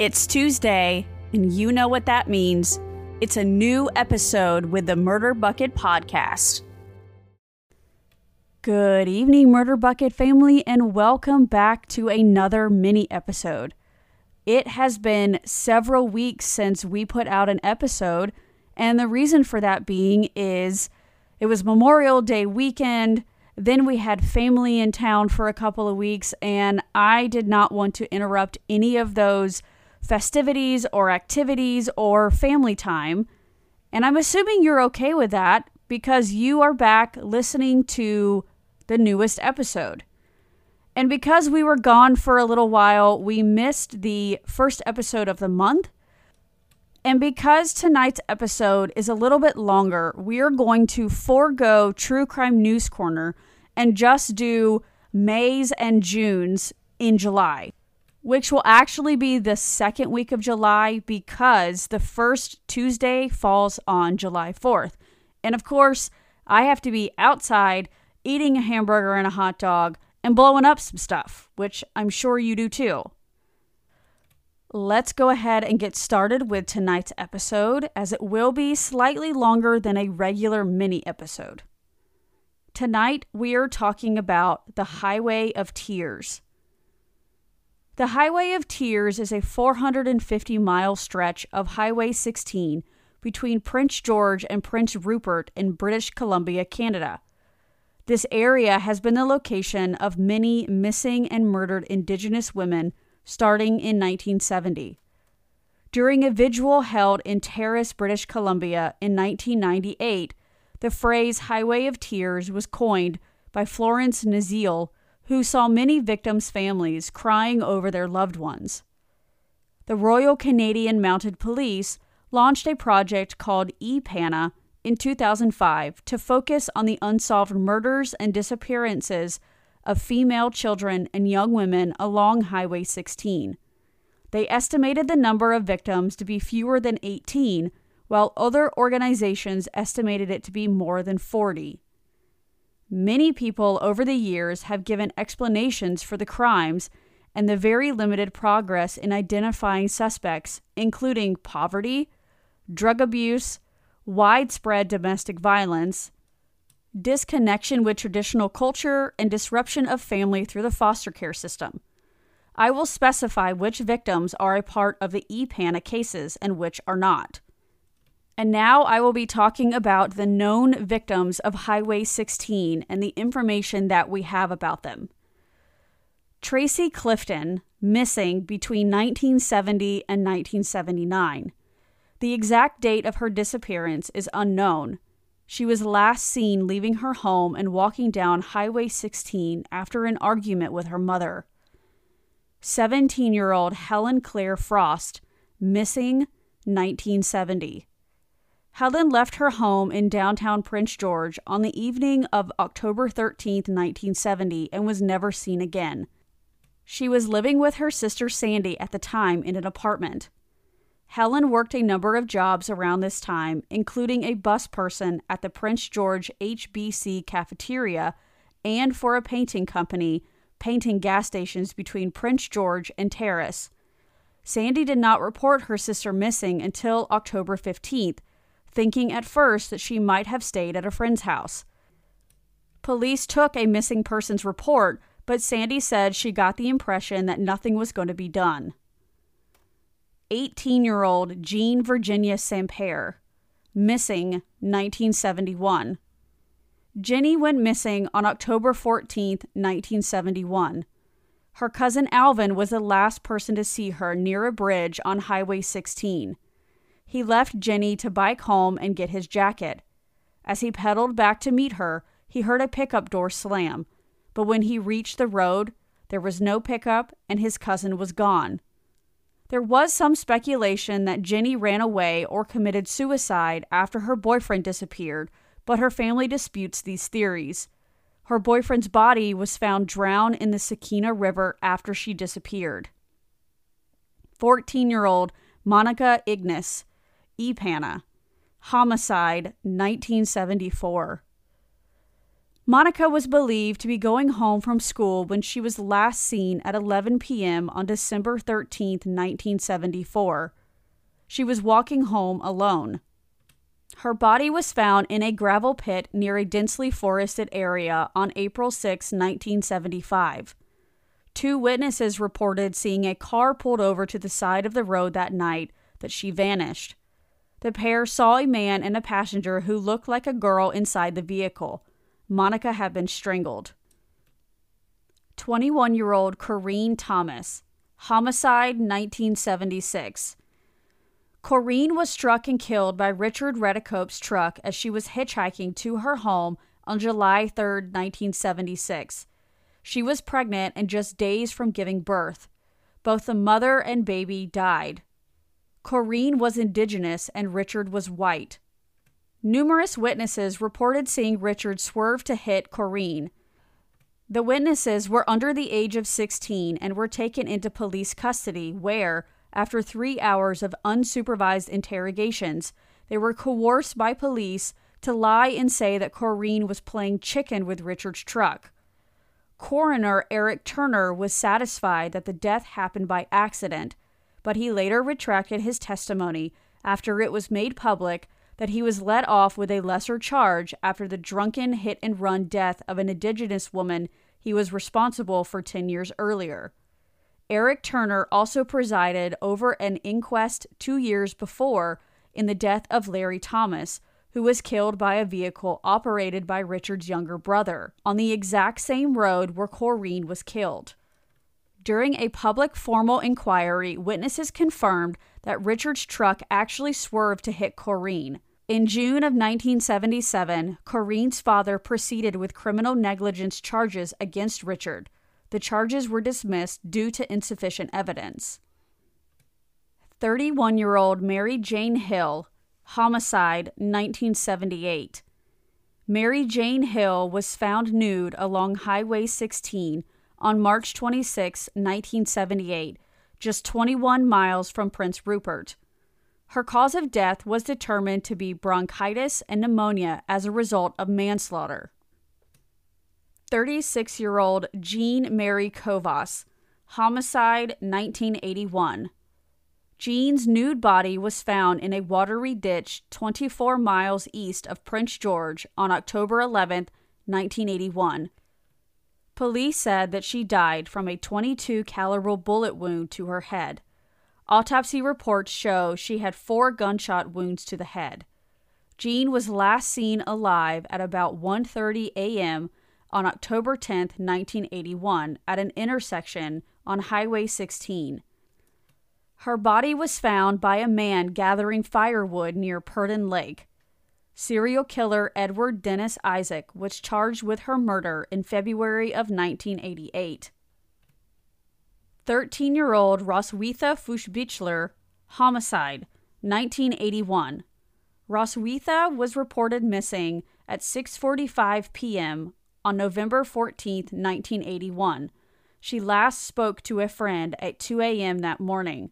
It's Tuesday, and you know what that means. It's a new episode with the Murder Bucket Podcast. Good evening, Murder Bucket family, and welcome back to another mini episode. It has been several weeks since we put out an episode, and the reason for that being is it was Memorial Day weekend, then we had family in town for a couple of weeks, and I did not want to interrupt any of those festivities or activities or family time. And I'm assuming you're okay with that because you are back listening to the newest episode. And because we were gone for a little while, we missed the first episode of the month. And because tonight's episode is a little bit longer, we are going to forego True Crime News Corner and just do Mays and Junes in July, which will actually be the second week of July because the first Tuesday falls on July 4th. And of course, I have to be outside eating a hamburger and a hot dog and blowing up some stuff, which I'm sure you do too. Let's go ahead and get started with tonight's episode, as it will be slightly longer than a regular mini episode. Tonight, we are talking about the Highway of Tears. The Highway of Tears is a 450-mile stretch of Highway 16 between Prince George and Prince Rupert in British Columbia, Canada. This area has been the location of many missing and murdered Indigenous women starting in 1970. During a vigil held in Terrace, British Columbia in 1998, the phrase Highway of Tears was coined by Florence Naziel, who saw many victims' families crying over their loved ones. The Royal Canadian Mounted Police launched a project called ePANA in 2005 to focus on the unsolved murders and disappearances of female children and young women along Highway 16. They estimated the number of victims to be fewer than 18, while other organizations estimated it to be more than 40. Many people over the years have given explanations for the crimes and the very limited progress in identifying suspects, including poverty, drug abuse, widespread domestic violence, disconnection with traditional culture, and disruption of family through the foster care system. I will specify which victims are a part of the ePANA cases and which are not. And now I will be talking about the known victims of Highway 16 and the information that we have about them. Tracy Clifton, missing between 1970 and 1979. The exact date of her disappearance is unknown. She was last seen leaving her home and walking down Highway 16 after an argument with her mother. 17-year-old Helen Claire Frost, missing 1970. Helen left her home in downtown Prince George on the evening of October 13, 1970, and was never seen again. She was living with her sister Sandy at the time in an apartment. Helen worked a number of jobs around this time, including a bus person at the Prince George HBC cafeteria and for a painting company, painting gas stations between Prince George and Terrace. Sandy did not report her sister missing until October 15th, thinking at first that she might have stayed at a friend's house. Police took a missing persons report, but Sandy said she got the impression that nothing was going to be done. 18-year-old Jean Virginia Samper, missing 1971. Jenny went missing on October 14, 1971. Her cousin Alvin was the last person to see her near a bridge on Highway 16. He left Jenny to bike home and get his jacket. As he pedaled back to meet her, he heard a pickup door slam, but when he reached the road, there was no pickup and his cousin was gone. There was some speculation that Jenny ran away or committed suicide after her boyfriend disappeared, but her family disputes these theories. Her boyfriend's body was found drowned in the Sakina River after she disappeared. 14-year-old Monica Ignis, ePANA, homicide 1974. Monica was believed to be going home from school when she was last seen at 11 p.m. on December 13, 1974. She was walking home alone. Her body was found in a gravel pit near a densely forested area on April 6, 1975. Two witnesses reported seeing a car pulled over to the side of the road that night that she vanished. The pair saw a man and a passenger who looked like a girl inside the vehicle. Monica had been strangled. 21-year-old Corrine Thomas, homicide 1976. Corrine was struck and killed by Richard Redicope's truck as she was hitchhiking to her home on July 3, 1976. She was pregnant and just days from giving birth. Both the mother and baby died. Corrine was indigenous and Richard was white. Numerous witnesses reported seeing Richard swerve to hit Corrine. The witnesses were under the age of 16 and were taken into police custody where, after 3 hours of unsupervised interrogations, they were coerced by police to lie and say that Corrine was playing chicken with Richard's truck. Coroner Eric Turner was satisfied that the death happened by accident, but he later retracted his testimony after it was made public that he was let off with a lesser charge after the drunken hit-and-run death of an indigenous woman he was responsible for 10 years earlier. Eric Turner also presided over an inquest 2 years before in the death of Larry Thomas, who was killed by a vehicle operated by Richard's younger brother, on the exact same road where Corrine was killed. During a public formal inquiry, witnesses confirmed that Richard's truck actually swerved to hit Corrine. In June of 1977, Corrine's father proceeded with criminal negligence charges against Richard. The charges were dismissed due to insufficient evidence. 31-year-old Mary Jane Hill, homicide 1978. Mary Jane Hill was found nude along Highway 16 on March 26, 1978, just 21 miles from Prince Rupert. Her cause of death was determined to be bronchitis and pneumonia as a result of manslaughter. 36-year-old Jean Mary Kovas, homicide 1981. Jean's nude body was found in a watery ditch 24 miles east of Prince George on October 11, 1981. Police said that she died from a .22 caliber bullet wound to her head. Autopsy reports show she had 4 gunshot wounds to the head. Jean was last seen alive at about 1:30 a.m. on October 10, 1981, at an intersection on Highway 16. Her body was found by a man gathering firewood near Purden Lake. Serial killer Edward Dennis Isaac was charged with her murder in February of 1988. 13-year-old Roswitha Fuchsbichler, homicide, 1981. Roswitha was reported missing at 6:45 p.m. on November 14, 1981. She last spoke to a friend at 2 a.m. that morning.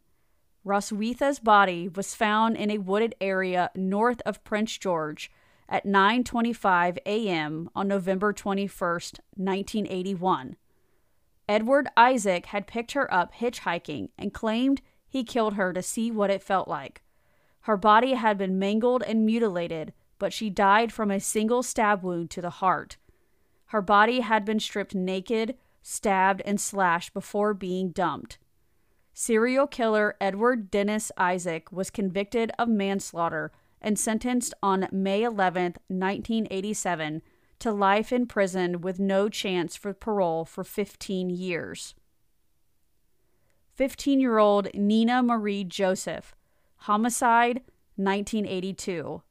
Roswitha's body was found in a wooded area north of Prince George at 9:25 a.m. on November 21, 1981. Edward Isaac had picked her up hitchhiking and claimed he killed her to see what it felt like. Her body had been mangled and mutilated, but she died from a single stab wound to the heart. Her body had been stripped naked, stabbed, and slashed before being dumped. Serial killer Edward Dennis Isaac was convicted of manslaughter and sentenced on May 11, 1987, to life in prison with no chance for parole for 15 years. 15-year-old Nina Marie Joseph, homicide, 1982.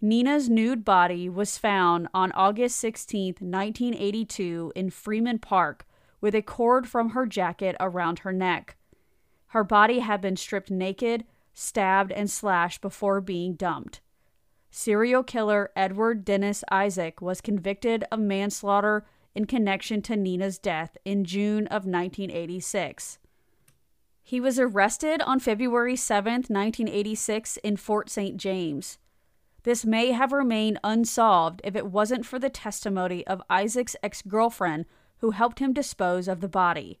Nina's nude body was found on August 16, 1982, in Freeman Park with a cord from her jacket around her neck. Her body had been stripped naked, stabbed, and slashed before being dumped. Serial killer Edward Dennis Isaac was convicted of manslaughter in connection to Nina's death in June of 1986. He was arrested on February 7, 1986, in Fort St. James. This may have remained unsolved if it wasn't for the testimony of Isaac's ex-girlfriend, who helped him dispose of the body.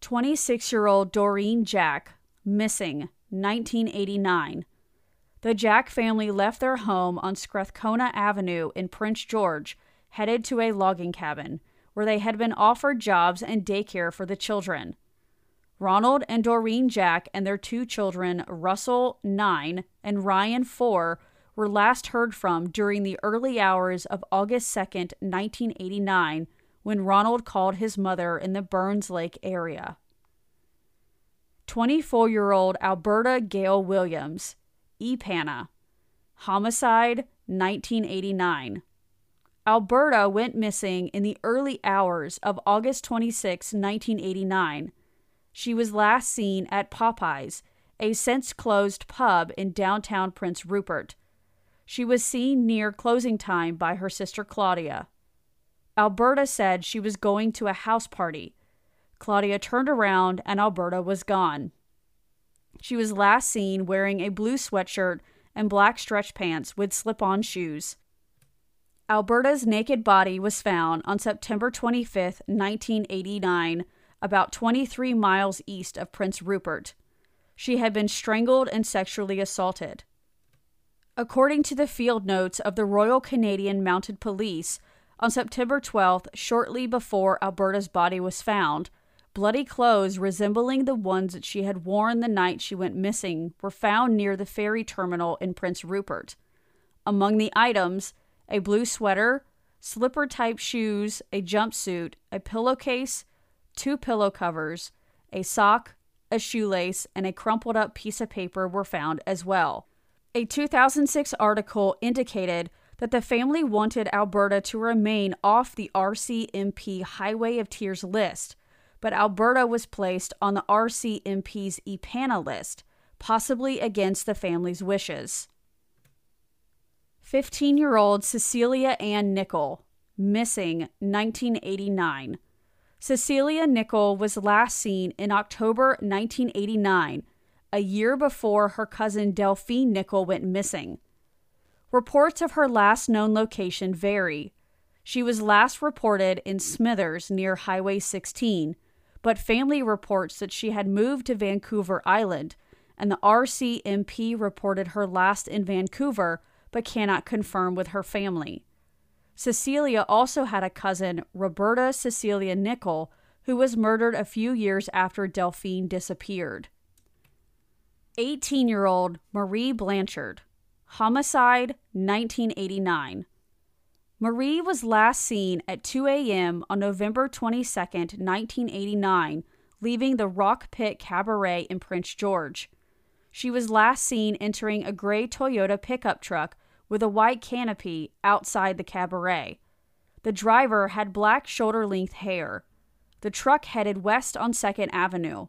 26-year-old Doreen Jack, missing, 1989. The Jack family left their home on Strathcona Avenue in Prince George, headed to a logging cabin, where they had been offered jobs and daycare for the children. Ronald and Doreen Jack and their two children, Russell, 9, and Ryan, 4, were last heard from during the early hours of August 2, 1989, when Ronald called his mother in the Burns Lake area. 24-year-old Alberta Gail Williams, ePANA, homicide, 1989. Alberta went missing in the early hours of August 26, 1989. She was last seen at Popeyes, a since-closed pub in downtown Prince Rupert. She was seen near closing time by her sister Claudia. Alberta said she was going to a house party. Claudia turned around and Alberta was gone. She was last seen wearing a blue sweatshirt and black stretch pants with slip-on shoes. Alberta's naked body was found on September 25, 1989, about 23 miles east of Prince Rupert. She had been strangled and sexually assaulted. According to the field notes of the Royal Canadian Mounted Police, on September 12th, shortly before Alberta's body was found, bloody clothes resembling the ones that she had worn the night she went missing were found near the ferry terminal in Prince Rupert. Among the items, a blue sweater, slipper-type shoes, a jumpsuit, a pillowcase, 2 pillow covers, a sock, a shoelace, and a crumpled-up piece of paper were found as well. A 2006 article indicated that the family wanted Alberta to remain off the RCMP Highway of Tears list, but Alberta was placed on the RCMP's ePANA list, possibly against the family's wishes. 15-year-old Cecilia Ann Nickel, missing, 1989. Cecilia Nickel was last seen in October 1989, a year before her cousin Delphine Nickel went missing. Reports of her last known location vary. She was last reported in Smithers near Highway 16, but family reports that she had moved to Vancouver Island, and the RCMP reported her last in Vancouver, but cannot confirm with her family. Cecilia also had a cousin, Roberta Cecilia Nickel, who was murdered a few years after Delphine disappeared. 18-year-old Marie Blanchard, homicide, 1989. Marie was last seen at 2 a.m. on November 22, 1989, leaving the Rock Pit Cabaret in Prince George. She was last seen entering a gray Toyota pickup truck with a white canopy outside the cabaret. The driver had black shoulder-length hair. The truck headed west on 2nd Avenue.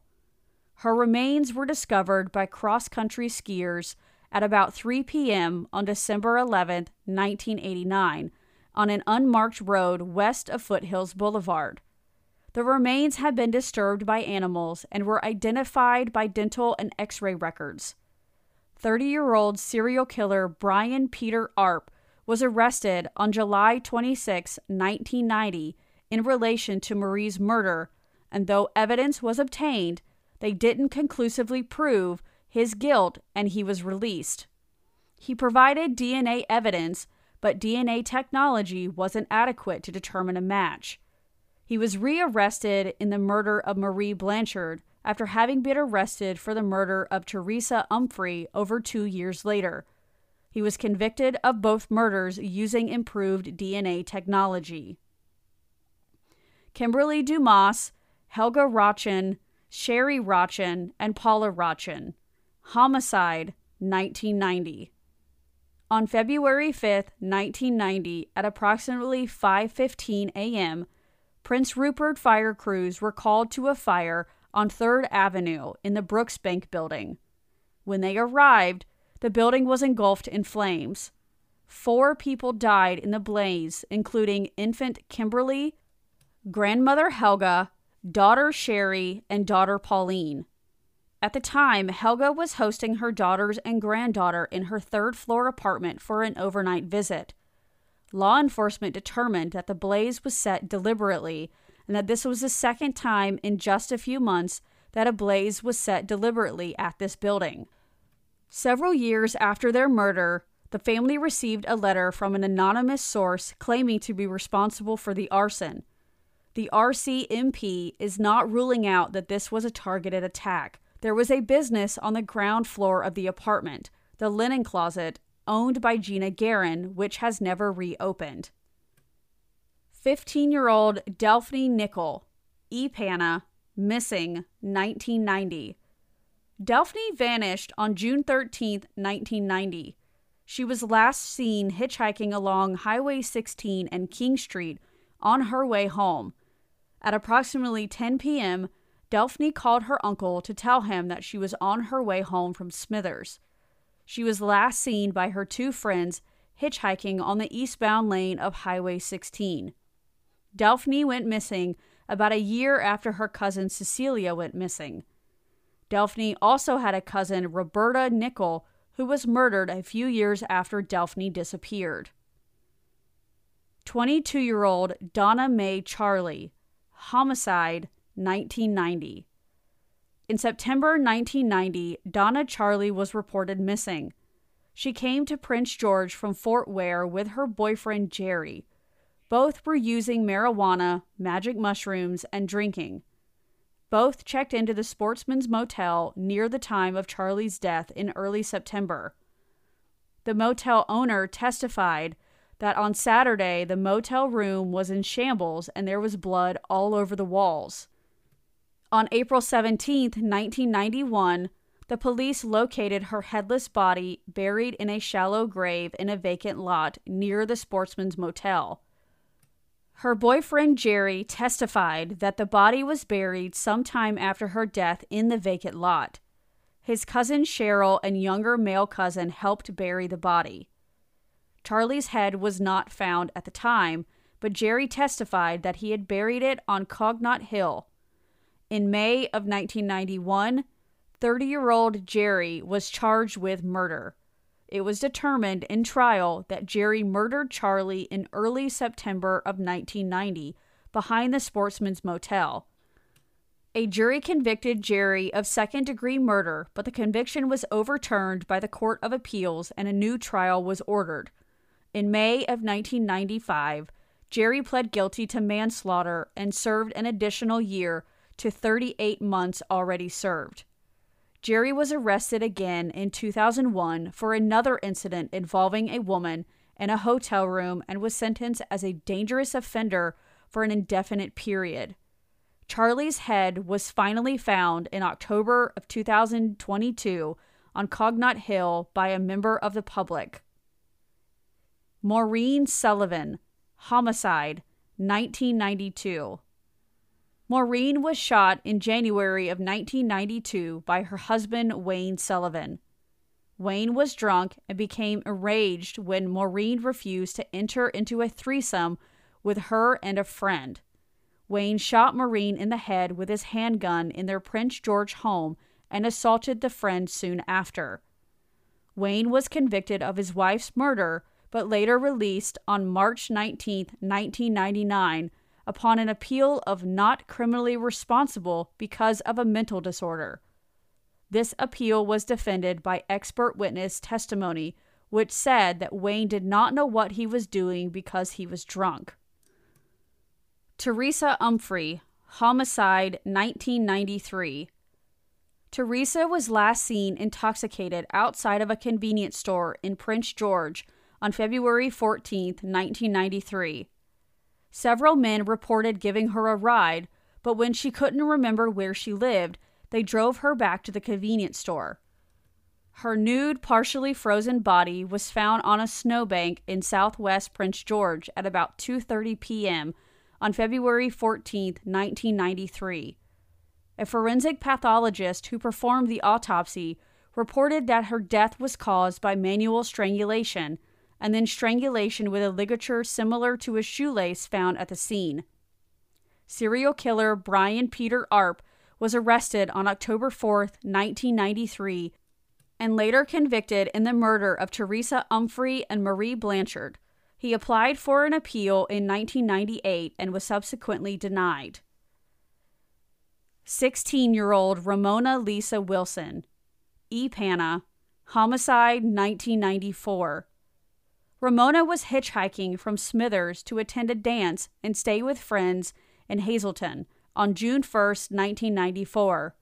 Her remains were discovered by cross-country skiers at about 3 p.m. on December 11, 1989, on an unmarked road west of Foothills Boulevard. The remains had been disturbed by animals and were identified by dental and X-ray records. 30-year-old serial killer Brian Peter Arp was arrested on July 26, 1990, in relation to Marie's murder, and though evidence was obtained, they didn't conclusively prove his guilt and he was released. He provided DNA evidence, but DNA technology wasn't adequate to determine a match. He was rearrested in the murder of Marie Blanchard, after having been arrested for the murder of Teresa Umphrey over 2 years later. He was convicted of both murders using improved DNA technology. Kimberly Dumas, Helga Ratchin, Sherry Ratchin, and Paula Ratchin, homicide, 1990. On February 5, 1990, at approximately 5:15 a.m., Prince Rupert fire crews were called to a fire on 3rd Avenue in the Brooks Bank building. When they arrived, the building was engulfed in flames. 4 people died in the blaze, including infant Kimberly, grandmother Helga, daughter Sherry, and daughter Pauline. At the time, Helga was hosting her daughters and granddaughter in her third-floor apartment for an overnight visit. Law enforcement determined that the blaze was set deliberately and that this was the second time in just a few months that a blaze was set deliberately at this building. Several years after their murder, the family received a letter from an anonymous source claiming to be responsible for the arson. The RCMP is not ruling out that this was a targeted attack. There was a business on the ground floor of the apartment, the Linen Closet, owned by Gina Guerin, which has never reopened. 15-year-old Delphine Nickel, ePANA, missing, 1990. Delphine vanished on June 13, 1990. She was last seen hitchhiking along Highway 16 and King Street on her way home. At approximately 10 p.m., Delphine called her uncle to tell him that she was on her way home from Smithers. She was last seen by her two friends hitchhiking on the eastbound lane of Highway 16. Delphine went missing about a year after her cousin Cecilia went missing. Delphine also had a cousin, Roberta Nickel, who was murdered a few years after Delphine disappeared. 22-year-old Donna Mae Charlie, homicide, 1990. In September 1990, Donna Charlie was reported missing. She came to Prince George from Fort Ware with her boyfriend Jerry. Both were using marijuana, magic mushrooms, and drinking. Both checked into the Sportsman's Motel near the time of Charlie's death in early September. The motel owner testified that on Saturday, the motel room was in shambles and there was blood all over the walls. On April 17, 1991, the police located her headless body buried in a shallow grave in a vacant lot near the Sportsman's Motel. Her boyfriend Jerry testified that the body was buried sometime after her death in the vacant lot. His cousin Cheryl and younger male cousin helped bury the body. Charlie's head was not found at the time, but Jerry testified that he had buried it on Connaught Hill. In May of 1991, 30-year-old Jerry was charged with murder. It was determined in trial that Jerry murdered Charlie in early September of 1990 behind the Sportsman's Motel. A jury convicted Jerry of second-degree murder, but the conviction was overturned by the Court of Appeals and a new trial was ordered. In May of 1995, Jerry pled guilty to manslaughter and served an additional year to 38 months already served. Jerry was arrested again in 2001 for another incident involving a woman in a hotel room and was sentenced as a dangerous offender for an indefinite period. Charlie's head was finally found in October of 2022 on Connaught Hill by a member of the public. Maureen Sullivan, homicide, 1992. Maureen was shot in January of 1992 by her husband, Wayne Sullivan. Wayne was drunk and became enraged when Maureen refused to enter into a threesome with her and a friend. Wayne shot Maureen in the head with his handgun in their Prince George home and assaulted the friend soon after. Wayne was convicted of his wife's murder, but later released on March 19, 1999, upon an appeal of not criminally responsible because of a mental disorder. This appeal was defended by expert witness testimony, which said that Wayne did not know what he was doing because he was drunk. Teresa Umphrey, homicide, 1993. Teresa was last seen intoxicated outside of a convenience store in Prince George on February 14, 1993. Several men reported giving her a ride, but when she couldn't remember where she lived, they drove her back to the convenience store. Her nude, partially frozen body was found on a snowbank in southwest Prince George at about 2:30 p.m. on February 14, 1993. A forensic pathologist who performed the autopsy reported that her death was caused by manual strangulation, and then strangulation with a ligature similar to a shoelace found at the scene. Serial killer Brian Peter Arp was arrested on October 4th, 1993, and later convicted in the murder of Teresa Umphrey and Marie Blanchard. He applied for an appeal in 1998 and was subsequently denied. 16-year-old Ramona Lisa Wilson, ePANA, homicide 1994. Ramona was hitchhiking from Smithers to attend a dance and stay with friends in Hazleton on June 1, 1994.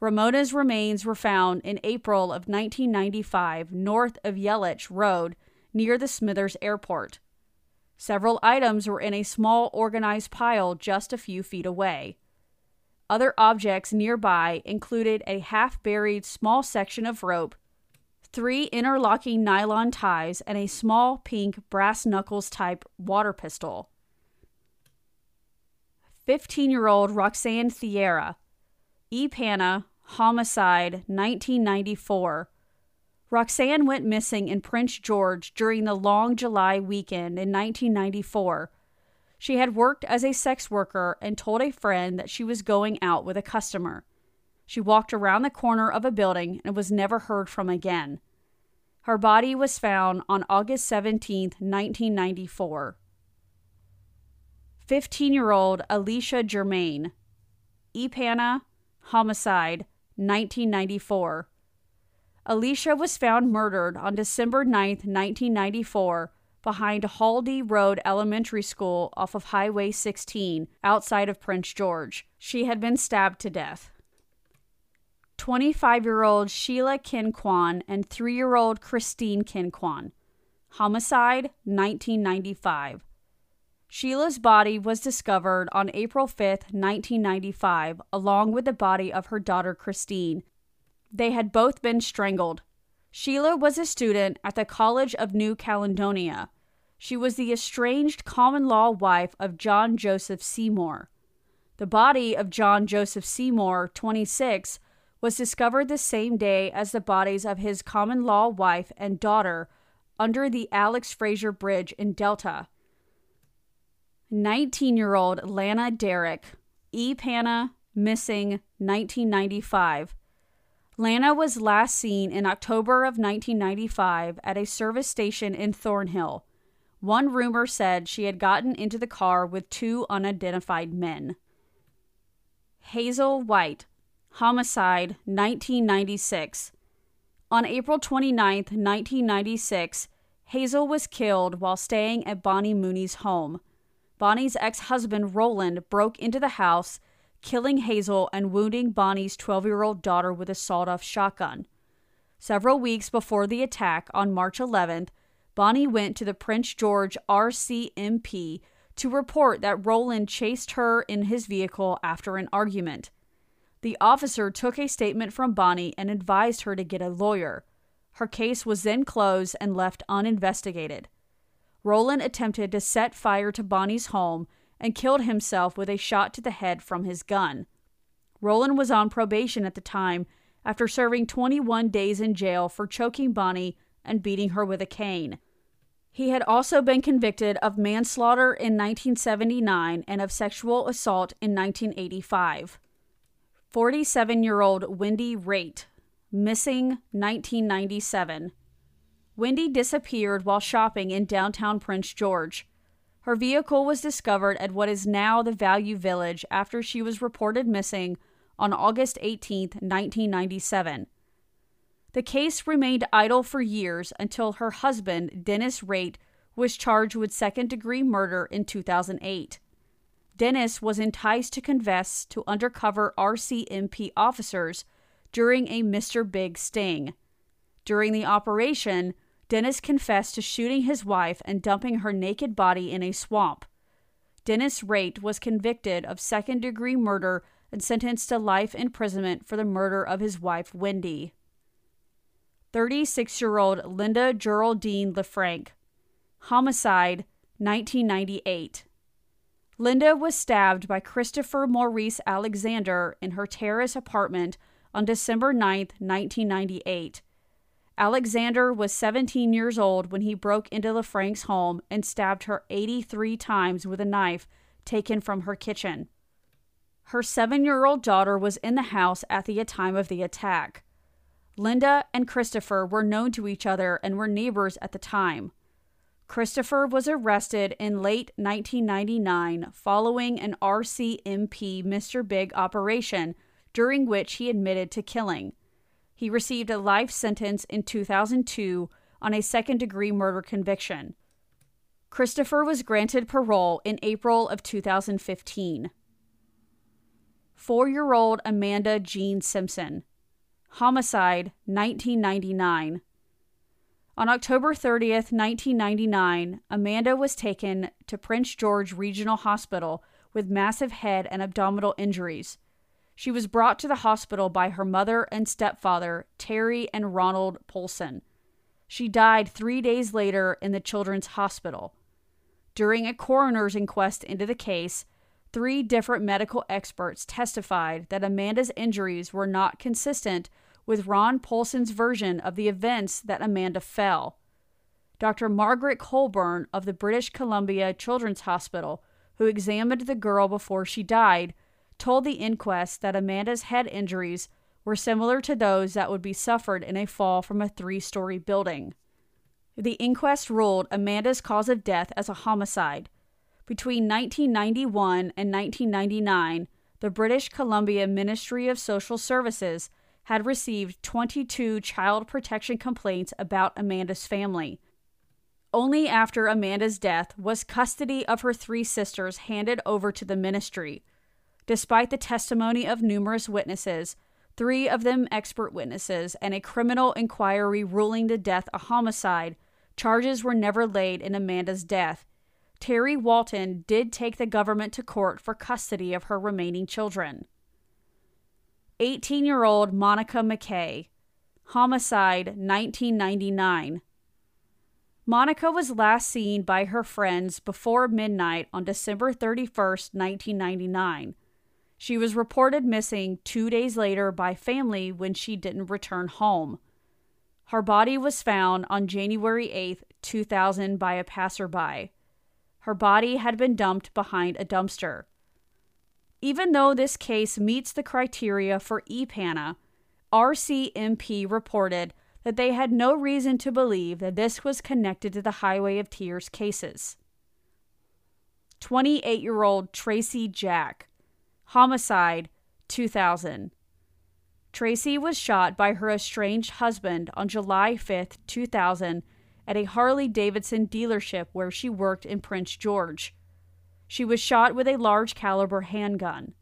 Ramona's remains were found in April of 1995 north of Yelich Road near the Smithers Airport. Several items were in a small organized pile just a few feet away. Other objects nearby included a half-buried small section of rope, 3 interlocking nylon ties, and a small pink brass knuckles-type water pistol. 15-year-old Roxanne Thierra, ePANA, homicide, 1994. Roxanne went missing in Prince George during the long July weekend in 1994. She had worked as a sex worker and told a friend that she was going out with a customer. She walked around the corner of a building and was never heard from again. Her body was found on August 17, 1994. 15-year-old Alicia Germain, ePANA, homicide, 1994. Alicia was found murdered on December 9, 1994, behind Haldy Road Elementary School off of Highway 16 outside of Prince George. She had been stabbed to death. 25-year-old Sheila Kinquan and 3-year-old Christine Kinquan, homicide, 1995. Sheila's body was discovered on April 5, 1995, along with the body of her daughter Christine. They had both been strangled. Sheila was a student at the College of New Caledonia. She was the estranged common-law wife of John Joseph Seymour. The body of John Joseph Seymour, 26, was discovered the same day as the bodies of his common-law wife and daughter under the Alex Fraser Bridge in Delta. 19-year-old Lana Derrick, ePANA, missing, 1995. Lana was last seen in October of 1995 at a service station in Thornhill. One rumor said she had gotten into the car with 2 unidentified men. Hazel White, homicide, 1996. On April 29, 1996, Hazel was killed while staying at Bonnie Mooney's home. Bonnie's ex-husband, Roland, broke into the house, killing Hazel and wounding Bonnie's 12-year-old daughter with a sawed-off shotgun. Several weeks before the attack on March 11th, Bonnie went to the Prince George RCMP to report that Roland chased her in his vehicle after an argument. The officer took a statement from Bonnie and advised her to get a lawyer. Her case was then closed and left uninvestigated. Roland attempted to set fire to Bonnie's home and killed himself with a shot to the head from his gun. Roland was on probation at the time after serving 21 days in jail for choking Bonnie and beating her with a cane. He had also been convicted of manslaughter in 1979 and of sexual assault in 1985. 47-year-old Wendy Raitt, missing, 1997. Wendy disappeared while shopping in downtown Prince George. Her vehicle was discovered at what is now the Value Village after she was reported missing on August 18, 1997. The case remained idle for years until her husband, Dennis Raitt, was charged with second-degree murder in 2008. Dennis was enticed to confess to undercover RCMP officers during a Mr. Big sting. During the operation, Dennis confessed to shooting his wife and dumping her naked body in a swamp. Dennis Raitt was convicted of second-degree murder and sentenced to life imprisonment for the murder of his wife, Wendy. 36-year-old Linda Geraldine LeFranc, homicide, 1998. Linda was stabbed by Christopher Maurice Alexander in her terrace apartment on December 9, 1998. Alexander was 17 years old when he broke into LeFranc's home and stabbed her 83 times with a knife taken from her kitchen. Her 7-year-old daughter was in the house at the time of the attack. Linda and Christopher were known to each other and were neighbors at the time. Christopher was arrested in late 1999 following an RCMP Mr. Big operation during which he admitted to killing. He received a life sentence in 2002 on a second-degree murder conviction. Christopher was granted parole in April of 2015. 4-year-old Amanda Jean Simpson. Homicide, 1999. On October 30th, 1999, Amanda was taken to Prince George Regional Hospital with massive head and abdominal injuries. She was brought to the hospital by her mother and stepfather, Terry and Ronald Polson. She died 3 days later in the Children's Hospital. During a coroner's inquest into the case, 3 different medical experts testified that Amanda's injuries were not consistent with Ron Polson's version of the events that Amanda fell. Dr. Margaret Colburn of the British Columbia Children's Hospital, who examined the girl before she died, told the inquest that Amanda's head injuries were similar to those that would be suffered in a fall from a 3-story building. The inquest ruled Amanda's cause of death as a homicide. Between 1991 and 1999, the British Columbia Ministry of Social Services had received 22 child protection complaints about Amanda's family. Only after Amanda's death was custody of her 3 sisters handed over to the ministry. Despite the testimony of numerous witnesses, 3 of them expert witnesses, and a criminal inquiry ruling the death a homicide, charges were never laid in Amanda's death. Terry Walton did take the government to court for custody of her remaining children. 18-year-old Monica McKay. Homicide, 1999. Monica was last seen by her friends before midnight on December 31st, 1999. She was reported missing 2 days later by family when she didn't return home. Her body was found on January 8th, 2000 by a passerby. Her body had been dumped behind a dumpster. Even though this case meets the criteria for ePANA, RCMP reported that they had no reason to believe that this was connected to the Highway of Tears cases. 28-year-old Tracy Jack. Homicide, 2000. Tracy was shot by her estranged husband on July 5, 2000 at a Harley-Davidson dealership where she worked in Prince George. She was shot with a large-caliber handgun.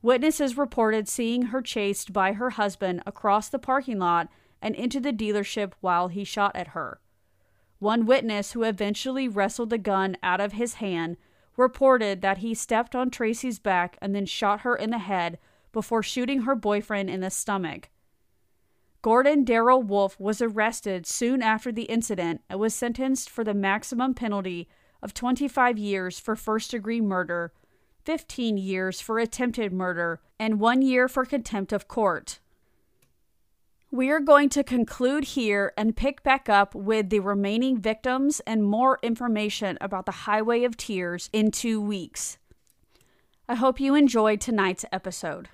Witnesses reported seeing her chased by her husband across the parking lot and into the dealership while he shot at her. One witness, who eventually wrestled the gun out of his hand, reported that he stepped on Tracy's back and then shot her in the head before shooting her boyfriend in the stomach. Gordon Darrell Wolfe was arrested soon after the incident and was sentenced for the maximum penalty of 25 years for first-degree murder, 15 years for attempted murder, and 1 year for contempt of court. We are going to conclude here and pick back up with the remaining victims and more information about the Highway of Tears in 2 weeks. I hope you enjoyed tonight's episode.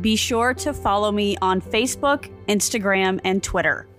Be sure to follow me on Facebook, Instagram, and Twitter.